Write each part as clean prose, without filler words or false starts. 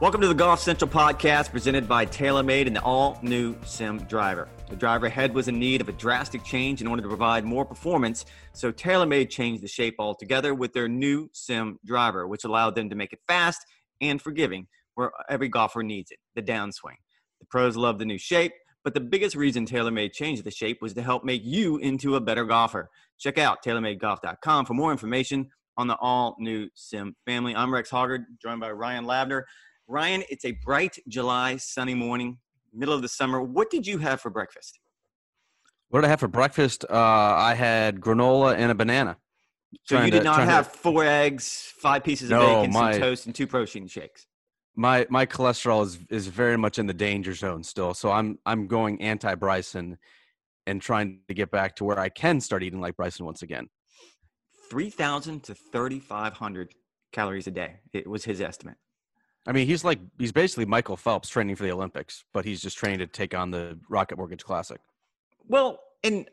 Welcome to the Golf Central podcast presented by TaylorMade and the all-new Sim Driver. The driver head was in need of a drastic change in order to provide more performance, so TaylorMade changed the shape altogether with their new Sim Driver, which allowed them to make it fast and forgiving where every golfer needs it, the downswing. The pros love the new shape, but the biggest reason TaylorMade changed the shape was to help make you into a better golfer. Check out TaylorMadeGolf.com for more information on the all-new Sim family. I'm Rex Hoggard, joined by Ryan Lavner. Ryan, it's a bright July sunny morning, middle of the summer. What did you have for breakfast? What did I have for breakfast? I had granola and a banana. So you did not have 4 eggs, 5 pieces of bacon, some toast, and 2 protein shakes. My cholesterol is very much in the danger zone still. So I'm going anti-Bryson and trying to get back to where I can start eating like Bryson once again. 3,000 to 3,500 calories a day. It was his estimate. I mean, he's basically Michael Phelps training for the Olympics, but he's just training to take on the Rocket Mortgage Classic. Well, and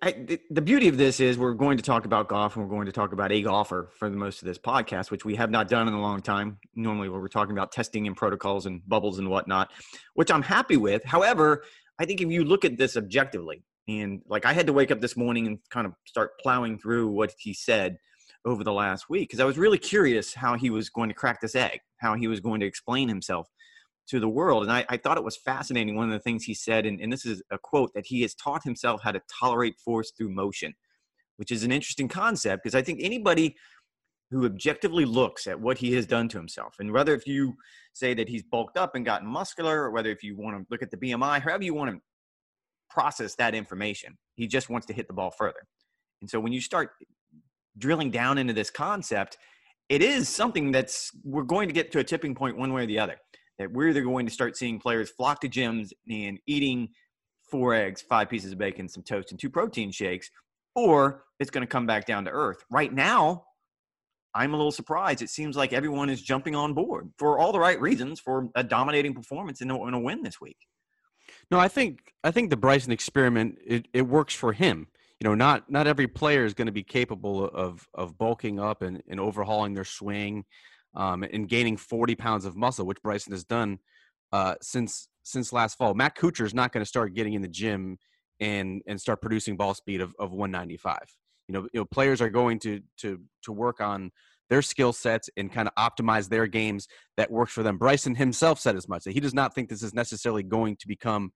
the beauty of this is we're going to talk about golf, and we're going to talk about a golfer for the most of this podcast, which we have not done in a long time. Normally, we're talking about testing and protocols and bubbles and whatnot, which I'm happy with. However, I think if you look at this objectively, and like I had to wake up this morning and kind of start plowing through what he said over the last week, because I was really curious how he was going to crack this egg, how he was going to explain himself to the world. And I thought it was fascinating. One of the things he said, and this is a quote, that he has taught himself how to tolerate force through motion, which is an interesting concept, because I think anybody who objectively looks at what he has done to himself, and whether if you say that he's bulked up and gotten muscular, or whether if you want to look at the BMI, however you want to process that information, he just wants to hit the ball further. And so when you start drilling down into this concept, it is something that's, we're going to get to a tipping point one way or the other, that we're either going to start seeing players flock to gyms and eating 4 eggs, 5 pieces of bacon, some toast, and 2 protein shakes, or it's going to come back down to earth. Right now, I'm a little surprised. It seems like everyone is jumping on board for all the right reasons for a dominating performance and a win this week. No, I think the Bryson experiment, it works for him. You know, not every player is going to be capable of bulking up and overhauling their swing and gaining 40 pounds of muscle, which Bryson has done since last fall. Matt Kuchar is not going to start getting in the gym and start producing ball speed of 195. You know, players are going to work on their skill sets and kind of optimize their games that works for them. Bryson himself said as much, that he does not think this is necessarily going to become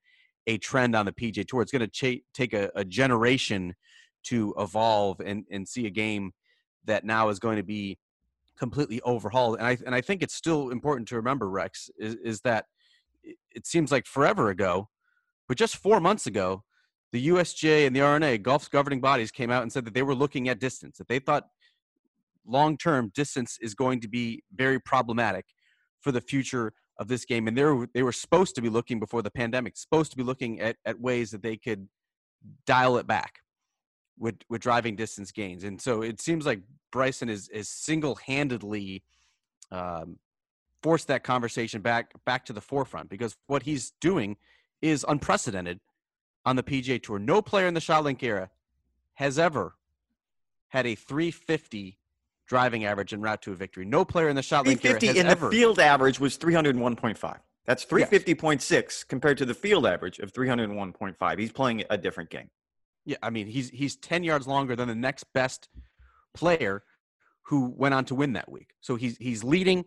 a trend on the PGA Tour. It's going to take a generation to evolve and see a game that now is going to be completely overhauled. And I think it's still important to remember, Rex, is that it seems like forever ago, but just 4 months ago, the USGA and the RNA, golf's governing bodies, came out and said that they were looking at distance, that they thought long-term distance is going to be very problematic for the future of this game, and they were supposed to be looking before the pandemic, supposed to be looking at ways that they could dial it back with driving distance gains. And so it seems like Bryson is single-handedly forced that conversation back to the forefront, because what he's doing is unprecedented on the PGA Tour. No player in the ShotLink era has ever had a 350 driving average en route to a victory. No player in the ShotLink era has ever. 350, and the field average was 301.5. That's 350.6 compared to the field average of 301.5. He's playing a different game. Yeah, I mean, he's 10 yards longer than the next best player who went on to win that week. So he's leading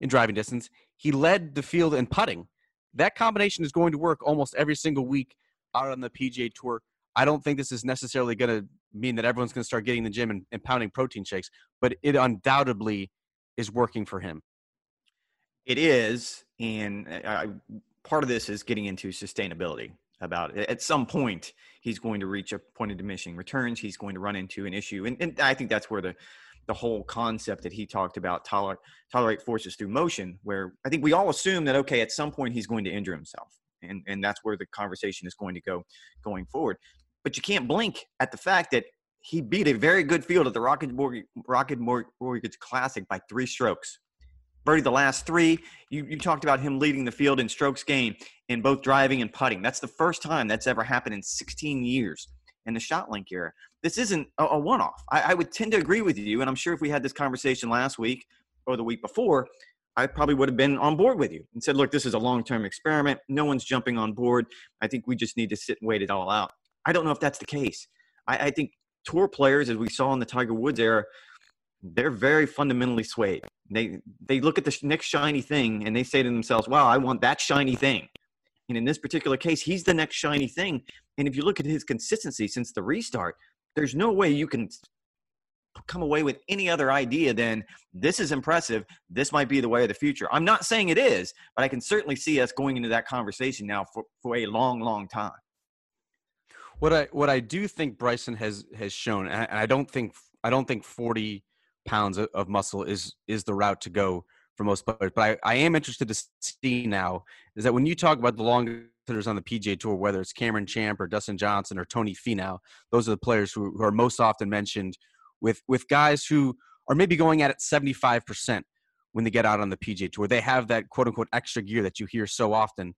in driving distance. He led the field in putting. That combination is going to work almost every single week out on the PGA Tour. I don't think this is necessarily going to mean that everyone's going to start getting in the gym and pounding protein shakes, but it undoubtedly is working for him. It is, and part of this is getting into sustainability. About it. At some point, he's going to reach a point of diminishing returns. He's going to run into an issue, and I think that's where the whole concept that he talked about, tolerate forces through motion, where I think we all assume that, okay, at some point he's going to injure himself. And that's where the conversation is going to go going forward. But you can't blink at the fact that he beat a very good field at the Rocket Mortgage Classic by 3 strokes. Birdied the last 3. You talked about him leading the field in strokes gained in both driving and putting. That's the first time that's ever happened in 16 years in the ShotLink era. This isn't a one-off. I would tend to agree with you, and I'm sure if we had this conversation last week or the week before, I probably would have been on board with you and said, look, this is a long-term experiment. No one's jumping on board. I think we just need to sit and wait it all out. I don't know if that's the case. I think tour players, as we saw in the Tiger Woods era, they're very fundamentally swayed. They look at the next shiny thing and they say to themselves, wow, I want that shiny thing. And in this particular case, he's the next shiny thing. And if you look at his consistency since the restart, there's no way you can come away with any other idea than this is impressive. This might be the way of the future. I'm not saying it is, but I can certainly see us going into that conversation now for a long, long time. What I do think Bryson has shown, and I don't think 40 pounds of muscle is the route to go for most players. But I am interested to see now is that when you talk about the long hitters on the PGA Tour, whether it's Cameron Champ or Dustin Johnson or Tony Finau, those are the players who are most often mentioned with guys who are maybe going at it 75% when they get out on the PGA Tour. They have that quote-unquote extra gear that you hear so often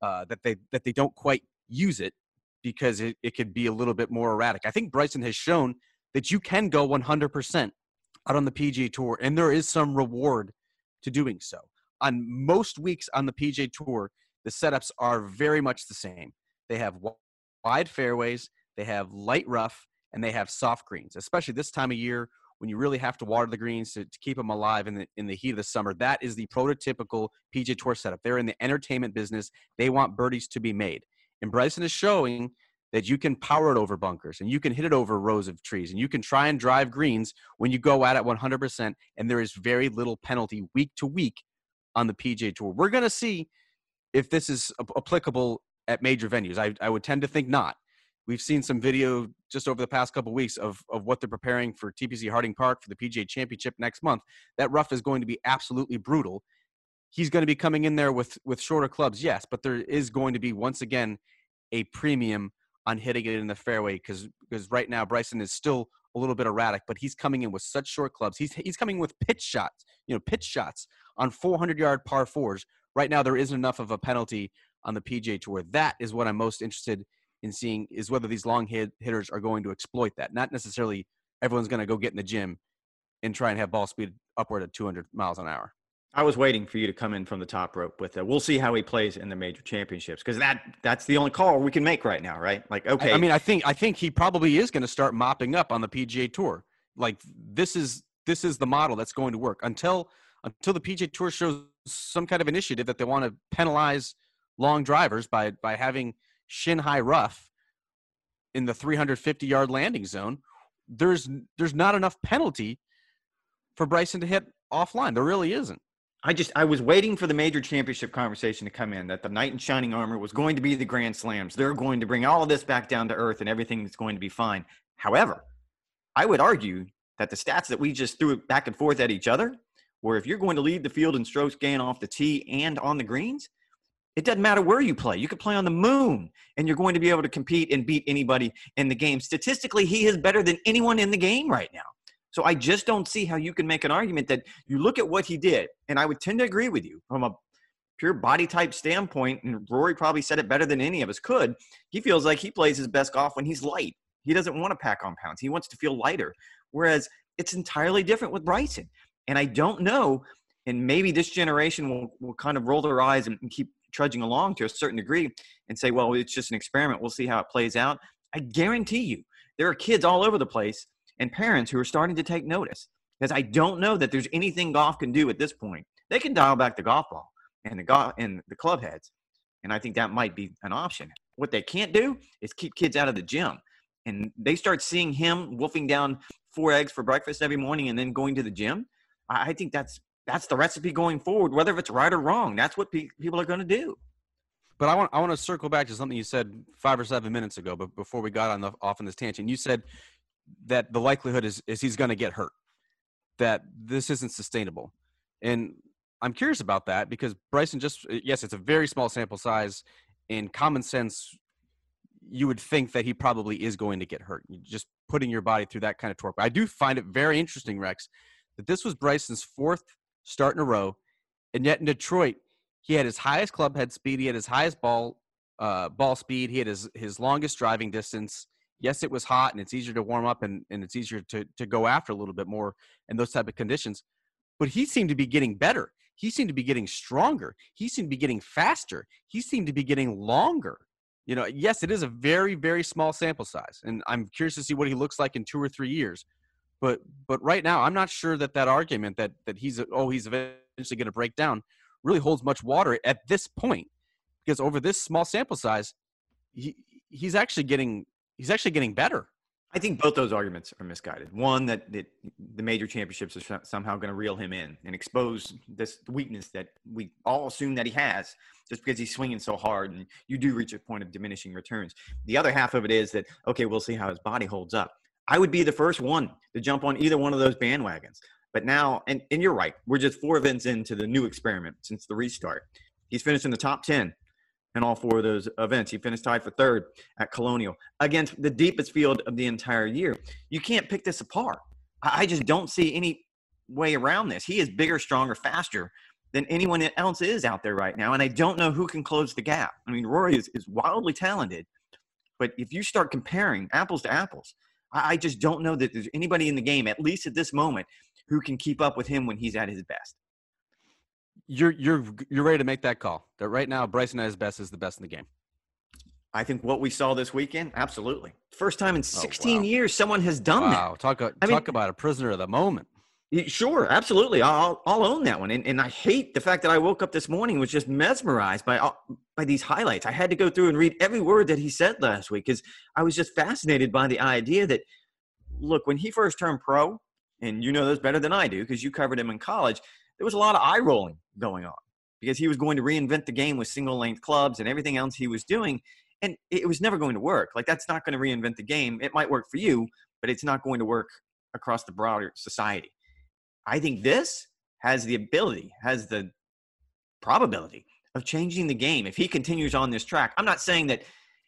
that they don't quite use it because it could be a little bit more erratic. I think Bryson has shown that you can go 100% out on the PGA Tour, and there is some reward to doing so. On most weeks on the PGA Tour, the setups are very much the same. They have wide fairways, they have light rough, and they have soft greens, especially this time of year when you really have to water the greens to keep them alive in the heat of the summer. That is the prototypical PGA Tour setup. They're in the entertainment business. They want birdies to be made. And Bryson is showing that you can power it over bunkers and you can hit it over rows of trees and you can try and drive greens when you go at it 100%, and there is very little penalty week to week on the PGA Tour. We're going to see if this is applicable at major venues. I would tend to think not. We've seen some video just over the past couple of weeks of what they're preparing for TPC Harding Park for the PGA Championship next month. That rough is going to be absolutely brutal. He's going to be coming in there with shorter clubs, yes, but there is going to be, once again, a premium on hitting it in the fairway because right now Bryson is still a little bit erratic, but he's coming in with such short clubs. He's coming with pitch shots on 400-yard par fours. Right now there isn't enough of a penalty on the PGA Tour. That is what I'm most interested in seeing, is whether these long hitters are going to exploit that. Not necessarily everyone's going to go get in the gym and try and have ball speed upward at 200 miles an hour. I was waiting for you to come in from the top rope with that. We'll see how he plays in the major championships, because that's the only call we can make right now, right? Like, okay. I mean, I think he probably is going to start mopping up on the PGA Tour. Like, this is the model that's going to work until the PGA Tour shows some kind of initiative that they want to penalize long drivers by having shin high rough in the 350-yard landing zone. There's not enough penalty for Bryson to hit offline. There really isn't. I was waiting for the major championship conversation to come in, that the knight in shining armor was going to be the grand slams. They're going to bring all of this back down to earth and everything's going to be fine. However, I would argue that the stats that we just threw back and forth at each other, where if you're going to lead the field in strokes gained off the tee and on the greens, it doesn't matter where you play. You could play on the moon and you're going to be able to compete and beat anybody in the game. Statistically, he is better than anyone in the game right now. So I just don't see how you can make an argument that you look at what he did, and I would tend to agree with you from a pure body type standpoint, and Rory probably said it better than any of us could. He feels like he plays his best golf when he's light. He doesn't want to pack on pounds. He wants to feel lighter, whereas it's entirely different with Bryson. And I don't know And maybe this generation will kind of roll their eyes and keep trudging along to a certain degree and say, well, it's just an experiment. We'll see how it plays out. I guarantee you there are kids all over the place and parents who are starting to take notice, because I don't know that there's anything golf can do at this point. They can dial back the golf ball and the club heads, and I think that might be an option. What they can't do is keep kids out of the gym. And they start seeing him wolfing down 4 eggs for breakfast every morning and then going to the gym. I think that's the recipe going forward, whether it's right or wrong. That's what people are going to do. But I want to circle back to something you said 5 or 7 minutes ago, but before we got off on this tangent. You said that the likelihood is he's going to get hurt, that this isn't sustainable. And I'm curious about that, because Bryson just – yes, it's a very small sample size. In common sense, you would think that he probably is going to get hurt. You're just putting your body through that kind of torque. But I do find it very interesting, Rex, that this was Bryson's 4th start in a row, and yet in Detroit, he had his highest club head speed, he had his highest ball speed, he had his longest driving distance. Yes, it was hot, and it's easier to warm up, and it's easier to go after a little bit more in those type of conditions. But he seemed to be getting better. He seemed to be getting stronger. He seemed to be getting faster. He seemed to be getting longer. You know, yes, it is a very, very small sample size, and I'm curious to see what he looks like in 2 or 3 years. But right now, I'm not sure that argument that he's eventually going to break down really holds much water at this point, because over this small sample size, he's actually getting better. I think both those arguments are misguided. One, that the major championships are somehow going to reel him in and expose this weakness that we all assume that he has just because he's swinging so hard, and you do reach a point of diminishing returns. The other half of it is that, okay, we'll see how his body holds up. I would be the first one to jump on either one of those bandwagons. But now, and you're right, we're just 4 events into the new experiment since the restart. He's finished in the top 10. In all 4 of those events. He finished tied for 3rd at Colonial against the deepest field of the entire year. You can't pick this apart. I just don't see any way around this. He is bigger, stronger, faster than anyone else is out there right now, and I don't know who can close the gap. I mean, Rory is wildly talented, but if you start comparing apples to apples, I just don't know that there's anybody in the game, at least at this moment, who can keep up with him when he's at his best. You're ready to make that call that right now Bryson at his best is the best in the game? I think what we saw this weekend, absolutely. First time in 16 years someone has done that. Wow, talk about a prisoner of the moment. Sure, absolutely. I'll own that one. And I hate the fact that I woke up this morning and was just mesmerized by these highlights. I had to go through and read every word that he said last week, because I was just fascinated by the idea that, look, when he first turned pro, and you know this better than I do because you covered him in college, there was a lot of eye-rolling going on because he was going to reinvent the game with single-length clubs and everything else he was doing, and it was never going to work. Like, that's not going to reinvent the game. It might work for you, but it's not going to work across the broader society. I think this has the probability of changing the game if he continues on this track. I'm not saying that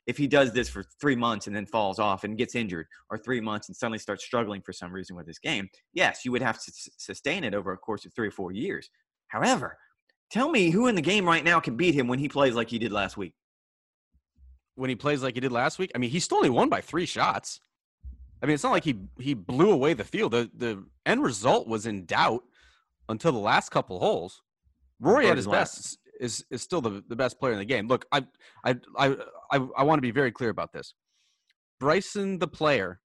if he does this for 3 months and then falls off and gets injured, or 3 months and suddenly starts struggling for some reason with his game. Yes, you would have to sustain it over a course of 3 or 4 years. However, tell me who in the game right now can beat him when he plays like he did last week. When he plays like he did last week? I mean, he still only won by 3 shots. I mean, it's not like he blew away the field. The end result was in doubt until the last couple holes. Rory at his best is still the best player in the game. Look, I want to be very clear about this. Bryson, the player,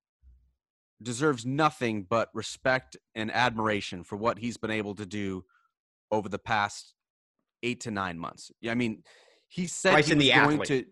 deserves nothing but respect and admiration for what he's been able to do over the past 8 to 9 months. I mean, he said Bryson, he was going athlete.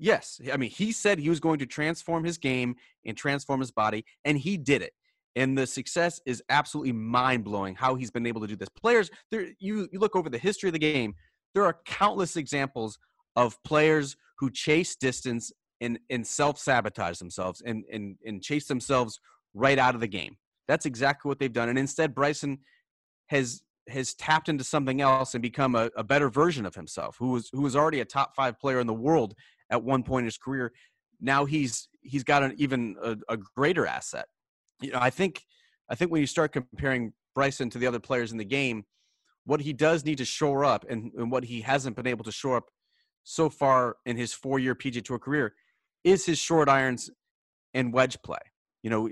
Yes. I mean, he said he was going to transform his game and transform his body, and he did it. And the success is absolutely mind-blowing how he's been able to do this. Players, you look over the history of the game, there are countless examples of players who chase distance and self-sabotage themselves and chase themselves right out of the game. That's exactly what they've done. And instead, Bryson has tapped into something else and become a better version of himself, who was already a top 5 player in the world at one point in his career. Now he's got even a greater asset. You know, I think when you start comparing Bryson to the other players in the game, what he does need to shore up and what he hasn't been able to shore up so far in his 4-year PGA Tour career is his short irons and wedge play. You know,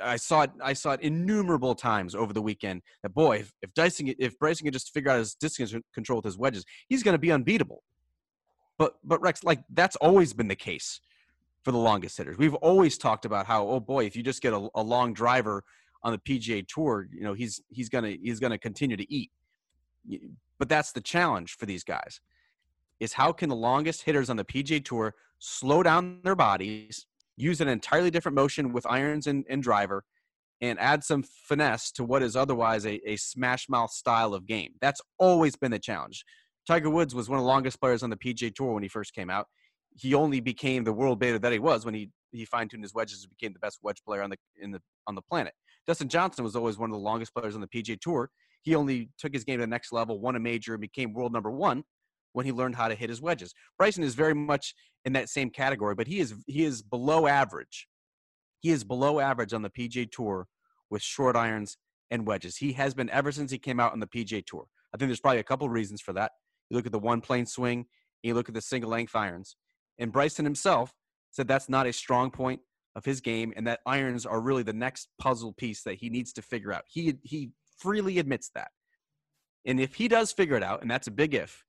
I saw it innumerable times over the weekend that, boy, if Bryson can just figure out his distance control with his wedges, he's going to be unbeatable. But Rex, like, that's always been the case for the longest hitters. We've always talked about how, oh boy, if you just get a long driver on the PGA Tour, you know, he's gonna continue to eat. But that's the challenge for these guys, is how can the longest hitters on the PGA Tour slow down their bodies, use an entirely different motion with irons and driver, and add some finesse to what is otherwise a smash mouth style of game. That's always been the challenge. Tiger Woods was one of the longest players on the PGA Tour when he first came out. He only became the world beater that he was when he fine-tuned his wedges and became the best wedge player on the planet. Dustin Johnson was always one of the longest players on the PGA Tour. He only took his game to the next level, won a major, and became world number one when he learned how to hit his wedges. Bryson is very much in that same category, but he is below average. He is below average on the PGA Tour with short irons and wedges. He has been ever since he came out on the PGA Tour. I think there's probably a couple of reasons for that. You look at the one plane swing, and you look at the single length irons. And Bryson himself said that's not a strong point of his game, and that irons are really the next puzzle piece that he needs to figure out. He freely admits that. And if he does figure it out, and that's a big if,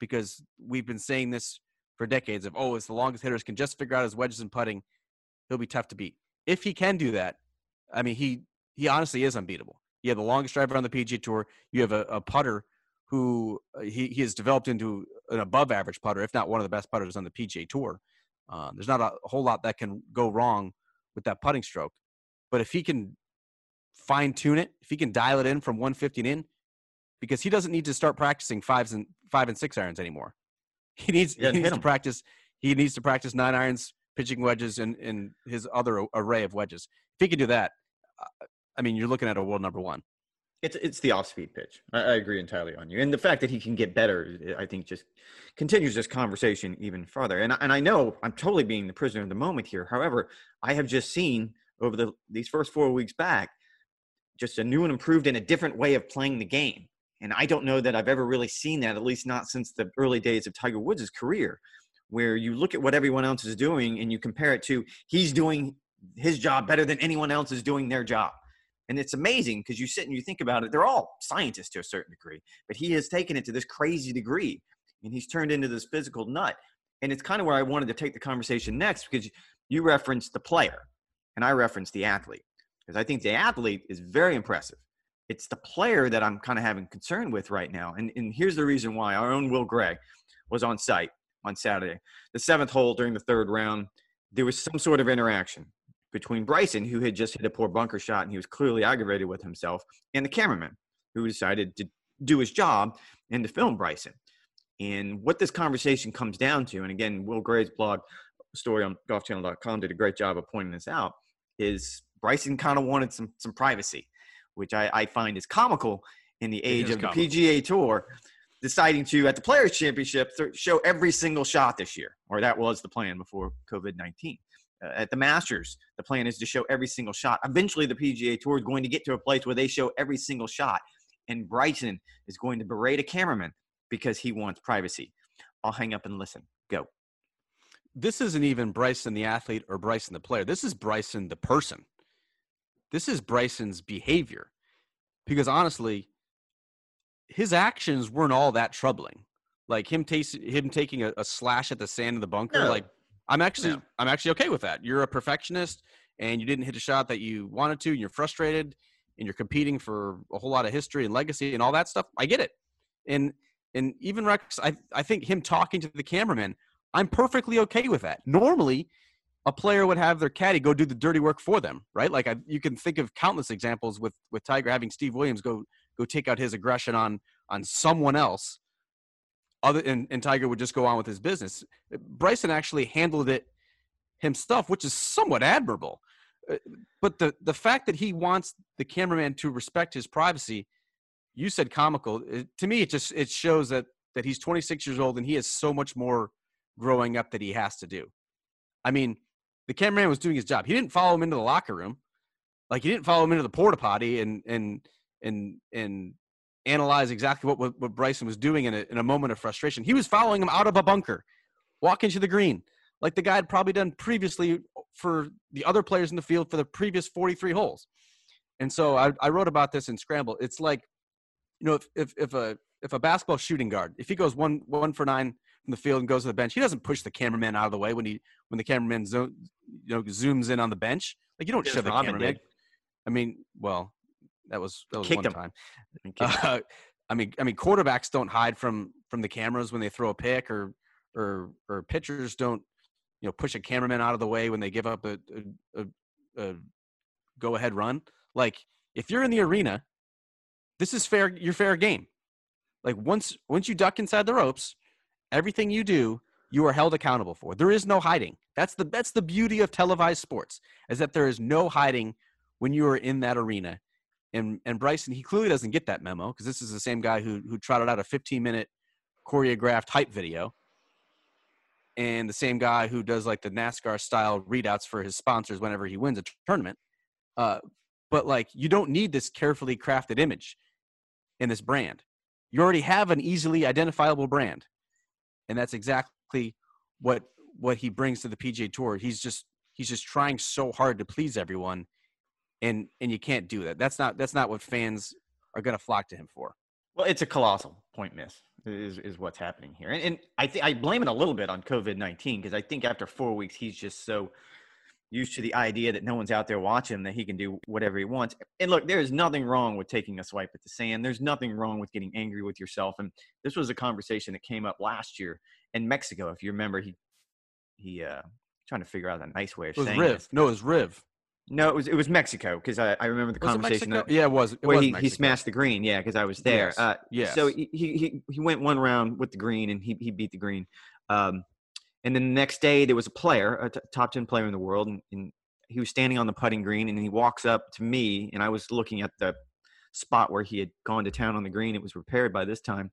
because we've been saying this for decades of, oh, as the longest hitters can just figure out his wedges and putting, he'll be tough to beat. If he can do that, I mean, he honestly is unbeatable. You have the longest driver on the PGA Tour. You have a putter who he has developed into an above-average putter, if not one of the best putters on the PGA Tour. There's not a whole lot that can go wrong with that putting stroke. But if he can fine-tune it, if he can dial it in from 150 and in, because he doesn't need to start practicing five and six irons anymore. He needs to practice nine irons, pitching wedges, and his other array of wedges. If he can do that, I mean, you're looking at a world number one. It's the off-speed pitch. I agree entirely on you. And the fact that he can get better, I think, just continues this conversation even farther. And I know I'm totally being the prisoner of the moment here. However, I have just seen over these first 4 weeks back just a new and improved and a different way of playing the game. And I don't know that I've ever really seen that, at least not since the early days of Tiger Woods' career, where you look at what everyone else is doing and you compare it to he's doing his job better than anyone else is doing their job. And it's amazing because you sit and you think about it. They're all scientists to a certain degree, but he has taken it to this crazy degree, and he's turned into this physical nut. And it's kind of where I wanted to take the conversation next, because you referenced the player, and I referenced the athlete, because I think the athlete is very impressive. It's the player that I'm kind of having concern with right now. And here's the reason why. Our own Will Gray was on site on Saturday. The seventh hole during the third round, there was some sort of interaction between Bryson, who had just hit a poor bunker shot and he was clearly aggravated with himself, and the cameraman, who decided to do his job and to film Bryson. And what this conversation comes down to, and again, Will Gray's blog story on GolfChannel.com did a great job of pointing this out, is Bryson kind of wanted some privacy, which I find is comical in the age of the PGA Tour, deciding to, at the Players' Championship, show every single shot this year, or that was the plan before COVID-19. At the Masters, the plan is to show every single shot. Eventually, the PGA Tour is going to get to a place where they show every single shot, and Bryson is going to berate a cameraman because he wants privacy. I'll hang up and listen. Go. This isn't even Bryson the athlete or Bryson the player. This is Bryson the person. This is Bryson's behavior, because honestly, his actions weren't all that troubling. Like him taking a slash at the sand in the bunker, no. Like, I'm actually okay with that. You're a perfectionist and you didn't hit a shot that you wanted to, and you're frustrated and you're competing for a whole lot of history and legacy and all that stuff. I get it. And even Rex, I think him talking to the cameraman, I'm perfectly okay with that. Normally a player would have their caddy go do the dirty work for them, right? Like you can think of countless examples with Tiger having Steve Williams go take out his aggression on someone else. And Tiger would just go on with his business. Bryson actually handled it himself, which is somewhat admirable. But the fact that he wants the cameraman to respect his privacy, you said comical. To me, it shows that he's 26 years old and he has so much more growing up that he has to do. I mean, the cameraman was doing his job. He didn't follow him into the locker room. Like, he didn't follow him into the porta potty and analyze exactly what Bryson was doing in a moment of frustration. He was following him out of a bunker, walking to the green, like the guy had probably done previously for the other players in the field for the previous 43 holes. And so I wrote about this in Scramble. It's like, you know, if a basketball shooting guard, if he goes one for nine from the field and goes to the bench, he doesn't push the cameraman out of the way when the cameraman zooms in on the bench. Like, you don't shove the cameraman. I mean, well, that was one time. I mean, quarterbacks don't hide from the cameras when they throw a pick, or pitchers don't, you know, push a cameraman out of the way when they give up a go ahead run. Like, if you're in the arena, this is fair. Your fair game. Like, once you duck inside the ropes, everything you do, you are held accountable for. There is no hiding. That's the beauty of televised sports, is that there is no hiding when you are in that arena. And Bryson, he clearly doesn't get that memo, because this is the same guy who trotted out a 15-minute choreographed hype video, and the same guy who does like the NASCAR style readouts for his sponsors whenever he wins a tournament. But like, you don't need this carefully crafted image in this brand. You already have an easily identifiable brand. And that's exactly what he brings to the PGA Tour. He's just trying so hard to please everyone. And you can't do that. That's not what fans are going to flock to him for. Well, it's a colossal point miss is what's happening here. And I blame it a little bit on COVID-19, because I think after 4 weeks, he's just so used to the idea that no one's out there watching, that he can do whatever he wants. And look, there is nothing wrong with taking a swipe at the sand. There's nothing wrong with getting angry with yourself. And this was a conversation that came up last year in Mexico. If you remember, he trying to figure out a nice way of saying this. No, it was Riv. No, it was Mexico, because I remember the conversation. He smashed the green, yeah, because I was there. Yes. So he went one round with the green, and he beat the green. And then the next day, there was a player, a top 10 player in the world, and he was standing on the putting green, and he walks up to me, and I was looking at the spot where he had gone to town on the green. It was repaired by this time.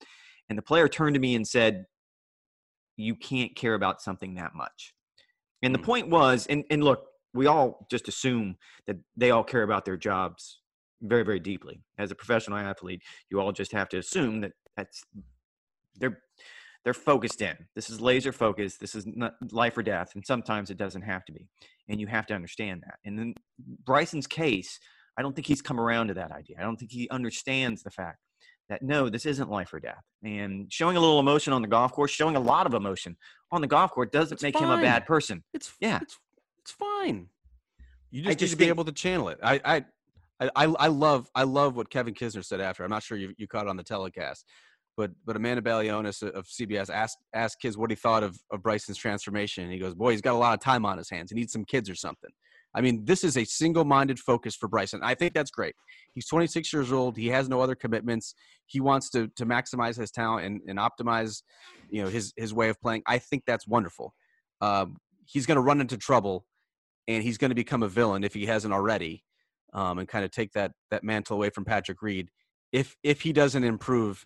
And the player turned to me and said, "You can't care about something that much." And the point was, and look, we all just assume that they all care about their jobs very, very deeply. As a professional athlete, you all just have to assume that they're focused in. This is laser focused. This is not life or death. And sometimes it doesn't have to be. And you have to understand that. And then Bryson's case, I don't think he's come around to that idea. I don't think he understands the fact that, no, this isn't life or death. And showing a little emotion on the golf course, showing a lot of emotion on the golf course doesn't make him a bad person. It's fine. You just need to be able to channel it. I love what Kevin Kisner said after. I'm not sure you caught it on the telecast, but Amanda Balionis of CBS asked Kiz what he thought of Bryson's transformation. And he goes, "Boy, he's got a lot of time on his hands. He needs some kids or something." I mean, this is a single-minded focus for Bryson. I think that's great. He's 26 years old. He has no other commitments. He wants to maximize his talent and optimize, you know, his way of playing. I think that's wonderful. He's going to run into trouble. And he's going to become a villain if he hasn't already, and kind of take that mantle away from Patrick Reed if he doesn't improve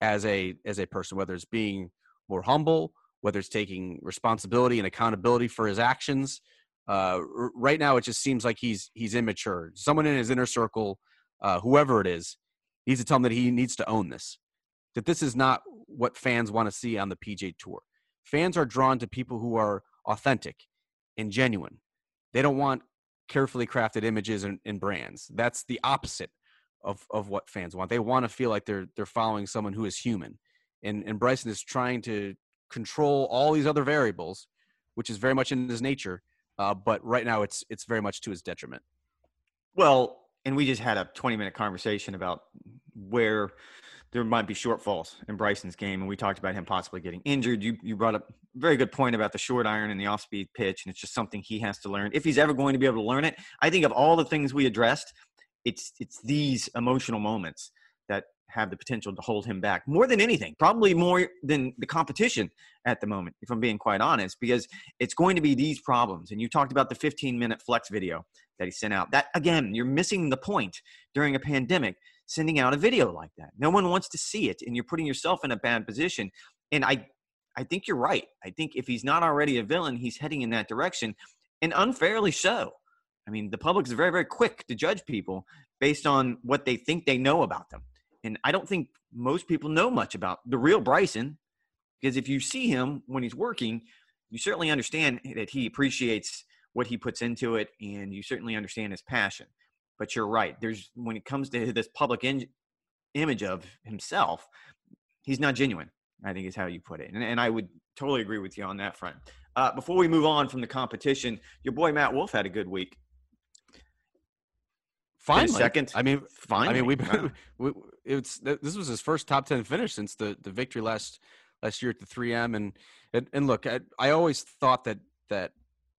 as a person, whether it's being more humble, whether it's taking responsibility and accountability for his actions. Right now, it just seems like he's immature. Someone in his inner circle, whoever it is, needs to tell him that he needs to own this, that this is not what fans want to see on the PGA Tour. Fans are drawn to people who are authentic and genuine. They don't want carefully crafted images and brands. That's the opposite of what fans want. They want to feel like they're following someone who is human. And Bryson is trying to control all these other variables, which is very much in his nature. But right now, it's very much to his detriment. Well, and we just had a 20-minute conversation about where there might be shortfalls in Bryson's game, and we talked about him possibly getting injured. You brought up a very good point about the short iron and the off-speed pitch, and it's just something he has to learn. If he's ever going to be able to learn it, I think of all the things we addressed, it's these emotional moments that have the potential to hold him back more than anything, probably more than the competition at the moment, if I'm being quite honest, because it's going to be these problems. And you talked about the 15-minute flex video that he sent out. That, again, you're missing the point during a pandemic, sending out a video like that. No one wants to see it, and you're putting yourself in a bad position. And I think you're right. I think if he's not already a villain, he's heading in that direction, and unfairly so. I mean, the public is very, very quick to judge people based on what they think they know about them. And I don't think most people know much about the real Bryson, because if you see him when he's working, you certainly understand that he appreciates what he puts into it, and you certainly understand his passion. But you're right. There's, when it comes to this public image of himself, he's not genuine, I think is how you put it. And I would totally agree with you on that front. Before we move on from the competition, your boy Matt Wolff had a good week. Finally, second. I mean, finally. I mean, this was his first top 10 finish since the victory last year at the 3M. And look, I always thought that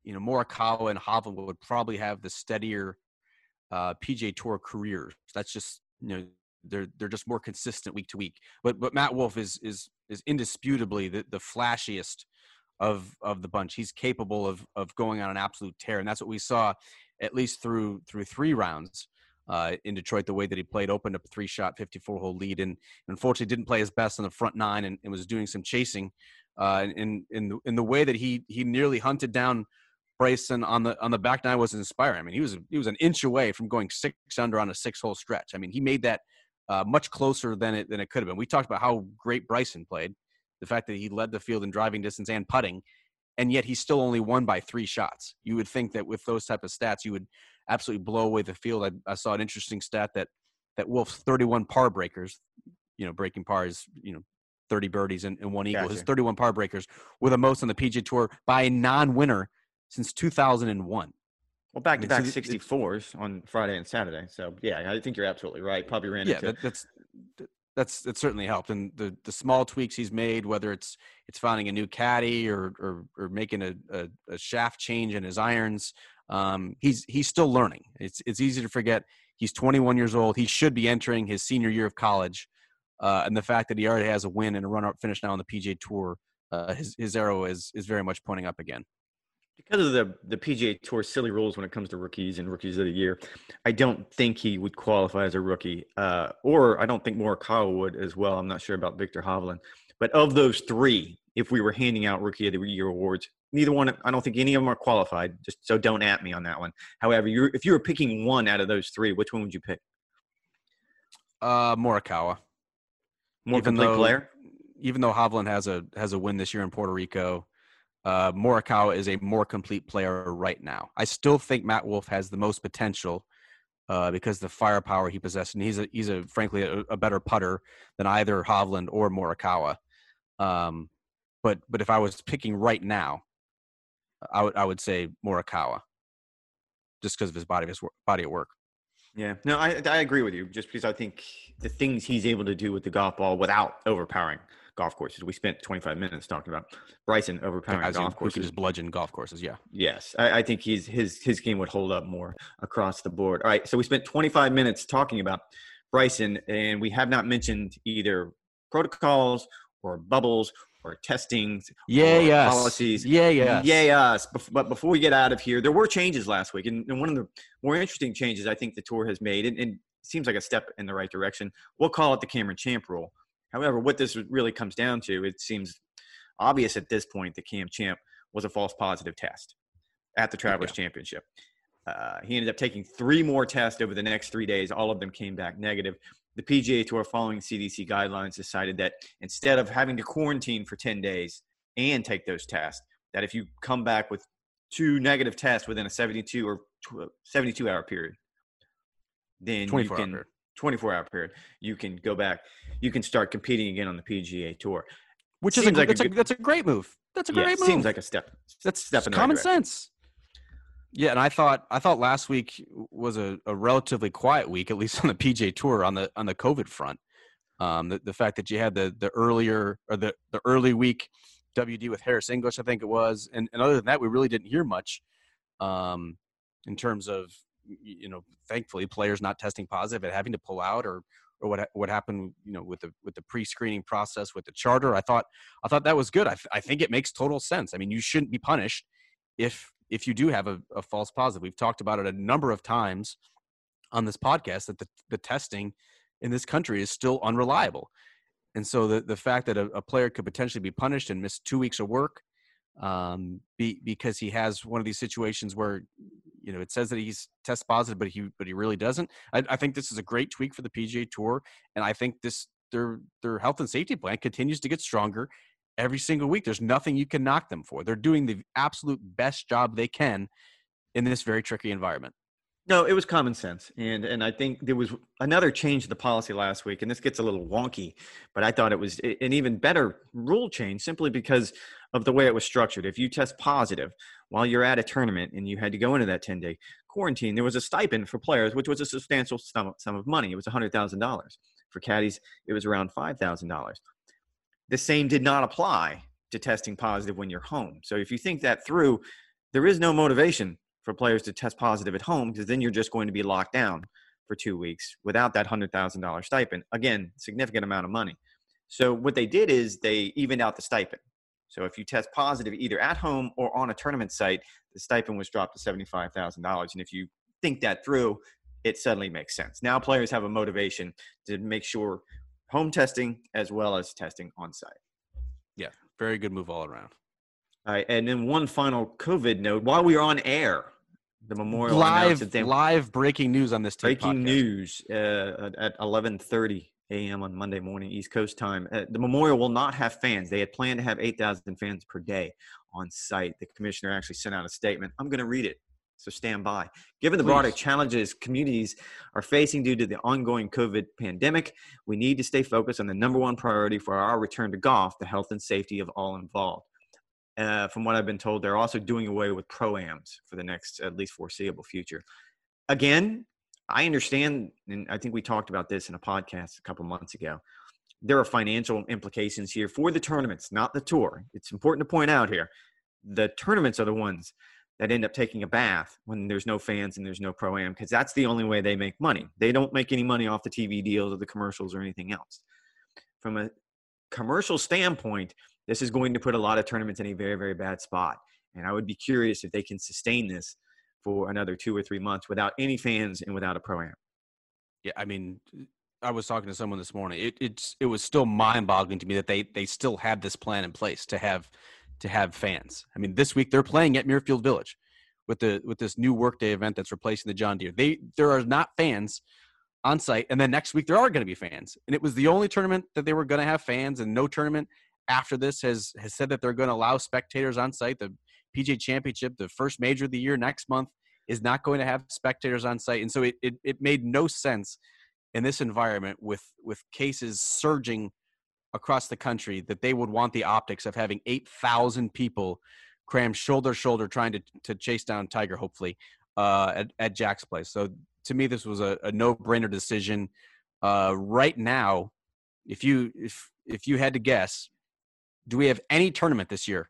you know, Morikawa and Hovland would probably have the steadier PGA Tour careers. That's just, you know, they're just more consistent week to week. But Matt Wolff is indisputably the flashiest of the bunch. He's capable of going on an absolute tear, and that's what we saw at least through three rounds. In Detroit, the way that he played, opened up a 3-shot 54-hole lead, and unfortunately didn't play his best on the front nine, and was doing some chasing. In the way that he nearly hunted down Bryson on the back nine was inspiring. I mean, he was an inch away from going 6 under on a 6-hole stretch. I mean, he made that much closer than it could have been. We talked about how great Bryson played, the fact that he led the field in driving distance and putting, and yet he still only won by 3 shots. You would think that with those type of stats, you would absolutely blow away the field. I saw an interesting stat that Wolf's 31 par breakers, you know, breaking par is, you know, 30 birdies and 1 eagle. Gotcha. His 31 par breakers were the most on the PGA Tour by a non-winner since 2001. Well, back-to-back 64s on Friday and Saturday. So, yeah, I think you're absolutely right. Probably ran into it. That's certainly helped. And the small tweaks he's made, whether it's finding a new caddy or making a shaft change in his irons, he's still learning. It's easy to forget he's 21 years old. He should be entering his senior year of college. And the fact that he already has a win and a runner-up finish now on the PGA Tour, his arrow is very much pointing up again. Because of the PGA Tour silly rules when it comes to rookies and rookies of the year, I don't think he would qualify as a rookie, or I don't think Morikawa would as well. I'm not sure about Victor Hovland. But of those three, if we were handing out Rookie of the Year awards, neither one, I don't think any of them are qualified, just so don't at me on that one. However, if you were picking one out of those three, which one would you pick? Morikawa. More complete player? Even though Hovland has a win this year in Puerto Rico, Morikawa is a more complete player right now. I still think Matt Wolff has the most potential because the firepower he possesses, and he's frankly a better putter than either Hovland or Morikawa. But if I was picking right now, I would say Morikawa, just because of his body of work. Yeah, no, I agree with you. Just because I think the things he's able to do with the golf ball without overpowering golf courses. We spent 25 minutes talking about Bryson overpowering golf courses. We could just bludgeon golf courses, yeah. Yes, I think his game would hold up more across the board. All right, so we spent 25 minutes talking about Bryson, and we have not mentioned either protocols or bubbles or testings or policies. But before we get out of here, there were changes last week, and one of the more interesting changes I think the Tour has made, and seems like a step in the right direction, we'll call it the Cameron Champ rule. However, what this really comes down to, it seems obvious at this point that Cam Champ was a false positive test at the Travelers Championship. He ended up taking 3 more tests over the next 3 days. All of them came back negative. The PGA Tour, following CDC guidelines, decided that instead of having to quarantine for 10 days and take those tests, that if you come back with 2 negative tests within a 72-hour period, then 24-hour period, you can go back. You can start competing again on the PGA Tour, which is that's a great move. That's a great move. Seems like a step. That's a step in common sense. Yeah, and I thought last week was a relatively quiet week, at least on the PGA Tour on the COVID front. The fact that you had the early week WD with Harris English, I think it was, and other than that, we really didn't hear much in terms of, you know, thankfully players not testing positive and having to pull out or what happened, you know, with the pre-screening process with the charter. I thought that was good. I think it makes total sense. I mean, you shouldn't be punished if you do have a false positive. We've talked about it a number of times on this podcast that the testing in this country is still unreliable. And so the fact that a player could potentially be punished and miss 2 weeks of work because he has one of these situations where, you know, it says that he's test positive, but he really doesn't. I think this is a great tweak for the PGA Tour, and I think their health and safety plan continues to get stronger every single week. There's nothing you can knock them for. They're doing the absolute best job they can in this very tricky environment? No, it was common sense. And I think there was another change to the policy last week, and this gets a little wonky, but I thought it was an even better rule change simply because of the way it was structured. If you test positive while you're at a tournament and you had to go into that 10-day quarantine, there was a stipend for players, which was a substantial sum of money. It was $100,000. For caddies, it was around $5,000. The same did not apply to testing positive when you're home. So if you think that through, there is no motivation for players to test positive at home, because then you're just going to be locked down for 2 weeks without that $100,000 stipend. Again, significant amount of money. So what they did is they evened out the stipend. So if you test positive either at home or on a tournament site, the stipend was dropped to $75,000. And if you think that through, it suddenly makes sense. Now players have a motivation to make sure home testing as well as testing on site. Yeah, very good move all around. All right, and then one final COVID note. While we are on air, the Memorial announced that they live breaking news on this tape breaking podcast. News at 11:30 a.m. on Monday morning, East Coast time. The Memorial will not have fans. They had planned to have 8,000 fans per day on site. The commissioner actually sent out a statement. I'm going to read it, so stand by. Given the broader challenges communities are facing due to the ongoing COVID pandemic, we need to stay focused on the number one priority for our return to golf, the health and safety of all involved. From what I've been told, they're also doing away with pro-ams for the next, at least foreseeable future. Again, I understand, and I think we talked about this in a podcast a couple months ago, there are financial implications here for the tournaments, not the tour. It's important to point out here, the tournaments are the ones that end up taking a bath when there's no fans and there's no pro-am, because that's the only way they make money. They don't make any money off the TV deals or the commercials or anything else. From a commercial standpoint, this is going to put a lot of tournaments in a very, very bad spot. And I would be curious if they can sustain this for another 2 or 3 months without any fans and without a pro-am. Yeah, I mean, I was talking to someone this morning. It was still mind-boggling to me that they still had this plan in place to have fans. I mean, this week they're playing at Muirfield Village with this new Workday event that's replacing the John Deere. There are not fans on site, and then next week there are going to be fans. And it was the only tournament that they were going to have fans, and no tournament after this has said that they're going to allow spectators on site. The PGA Championship, the first major of the year next month, is not going to have spectators on site. And so it made no sense in this environment with cases surging across the country that they would want the optics of having 8,000 people crammed shoulder to shoulder trying to chase down Tiger, hopefully, at Jack's place. So to me, this was a no-brainer decision. Right now, if you had to guess, do we have any tournament this year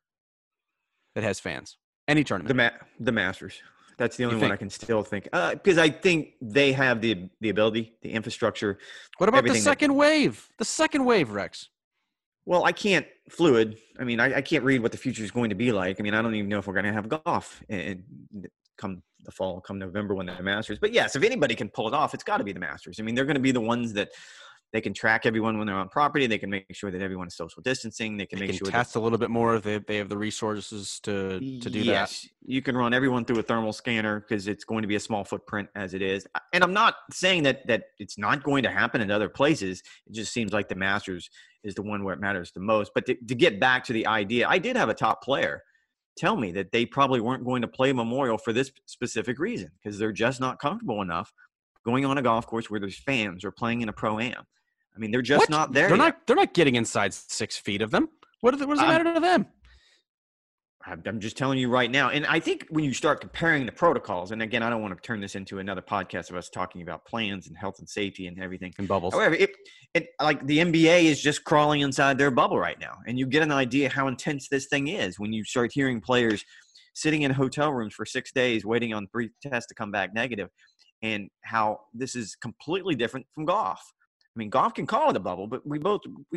that has fans? Any tournament? The Masters. That's the only one I can still think. Because I think they have the ability, the infrastructure. What about the second wave? The second wave, Rex. Well, I can't fluid. I mean, I can't read what the future is going to be like. I mean, I don't even know if we're going to have golf come the fall, come November when the Masters. But, yes, if anybody can pull it off, it's got to be the Masters. I mean, they're going to be the ones that – they can track everyone when they're on property. They can make sure that everyone is social distancing. They can test a little bit more if they have the resources to do that. Yes, you can run everyone through a thermal scanner because it's going to be a small footprint as it is. And I'm not saying that it's not going to happen in other places. It just seems like the Masters is the one where it matters the most. But to get back to the idea, I did have a top player tell me that they probably weren't going to play Memorial for this specific reason, because they're just not comfortable enough going on a golf course where there's fans or playing in a pro-am. I mean, they're just not there. They're not getting inside 6 feet of them. What does it matter to them? I'm just telling you right now. And I think when you start comparing the protocols, and again, I don't want to turn this into another podcast of us talking about plans and health and safety and everything. And bubbles. However, it like the NBA is just crawling inside their bubble right now. And you get an idea how intense this thing is when you start hearing players sitting in hotel rooms for 6 days waiting on 3 tests to come back negative, and how this is completely different from golf. I mean, golf can call it a bubble, but we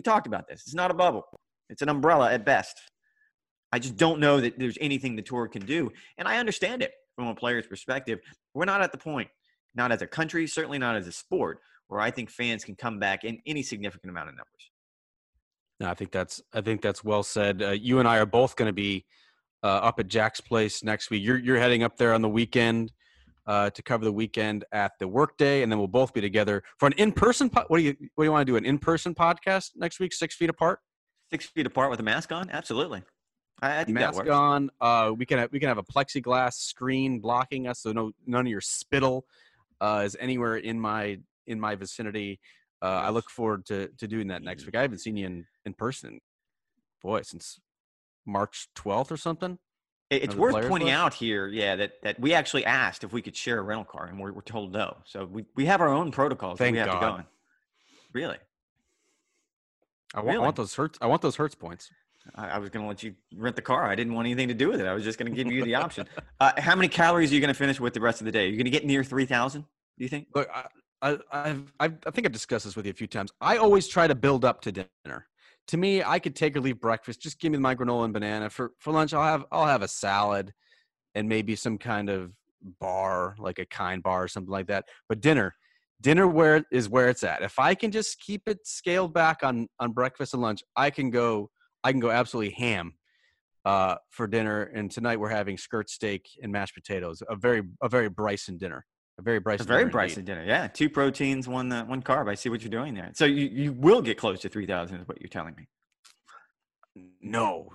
talked about this. It's not a bubble. It's an umbrella at best. I just don't know that there's anything the tour can do. And I understand it from a player's perspective. We're not at the point, not as a country, certainly not as a sport, where I think fans can come back in any significant amount of numbers. No, I think that's well said. You and I are both going to be up at Jack's Place next week. You're heading up there on the weekend. To cover the weekend at the Workday, and then we'll both be together for an in-person what do you want to do, an in-person podcast next week, 6 feet apart? 6 feet apart with a mask on? Absolutely. I think mask on. We can have a plexiglass screen blocking us, so none of your spittle is anywhere in my vicinity. I look forward to doing that next week. I haven't seen you in person, boy, since March 12th or something. It's worth pointing out here, yeah, that we actually asked if we could share a rental car, and we're told no. So we have our own protocols that we have to go in. Really? I want those Hertz. I want those Hertz points. I was going to let you rent the car. I didn't want anything to do with it. I was just going to give you the option. How many calories are you going to finish with the rest of the day? You're going to get near 3,000, do you think? Look, I think I've discussed this with you a few times. I always try to build up to dinner. To me, I could take or leave breakfast. Just give me my granola and banana. For lunch, I'll have a salad and maybe some kind of bar, like a Kind bar or something like that. But dinner is where it's at. If I can just keep it scaled back on breakfast and lunch, I can go absolutely ham for dinner. And tonight we're having skirt steak and mashed potatoes. A very Bryson dinner. A very Bryson dinner. Yeah, 2 proteins, one carb. I see what you're doing there. So you will get close to 3,000 is what you're telling me. No,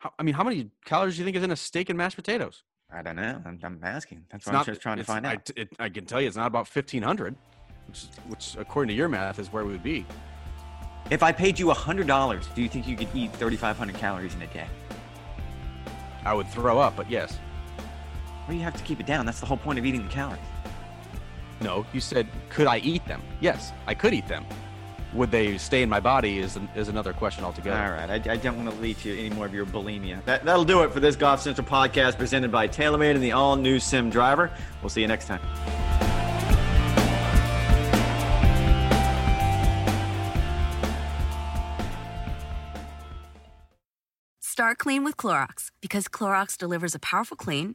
how many calories do you think is in a steak and mashed potatoes? I don't know. I'm asking. That's what I'm just trying to find out. I can tell you, it's not about 1,500, which according to your math is where we would be. If I paid you $100, do you think you could eat 3,500 calories in a day? I would throw up, but yes. Well, you have to keep it down. That's the whole point of eating the calories. No, you said, could I eat them? Yes, I could eat them. Would they stay in my body is another question altogether. All right, I don't want to lead to any more of your bulimia. That'll do it for this Golf Central podcast presented by TaylorMade and the all-new Sim Driver. We'll see you next time. Start clean with Clorox, because Clorox delivers a powerful clean